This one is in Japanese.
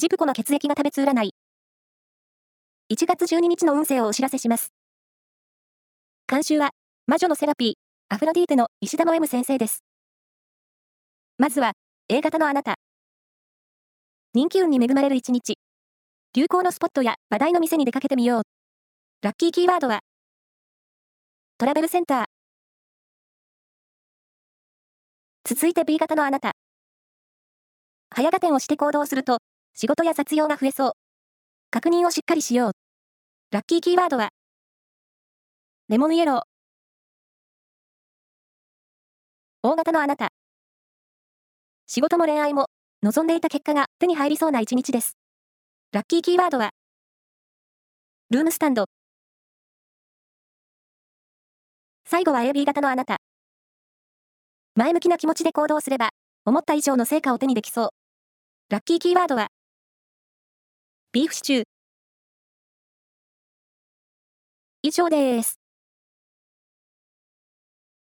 ジプコの血液が食べつ占い。1月12日の運勢をお知らせします。監修は、魔女のセラピー、アフロディーテの石田の M 先生です。まずは、A 型のあなた。人気運に恵まれる一日。流行のスポットや話題の店に出かけてみよう。ラッキーキーワードは、トラベルセンター。続いて B 型のあなた。早合点をして行動すると、仕事や雑用が増えそう。確認をしっかりしよう。ラッキーキーワードは、レモンイエロー。大型のあなた。仕事も恋愛も、望んでいた結果が手に入りそうな一日です。ラッキーキーワードは、ルームスタンド。最後は AB 型のあなた。前向きな気持ちで行動すれば、思った以上の成果を手にできそう。ラッキーキーワードは、ビーフシチュー。以上です。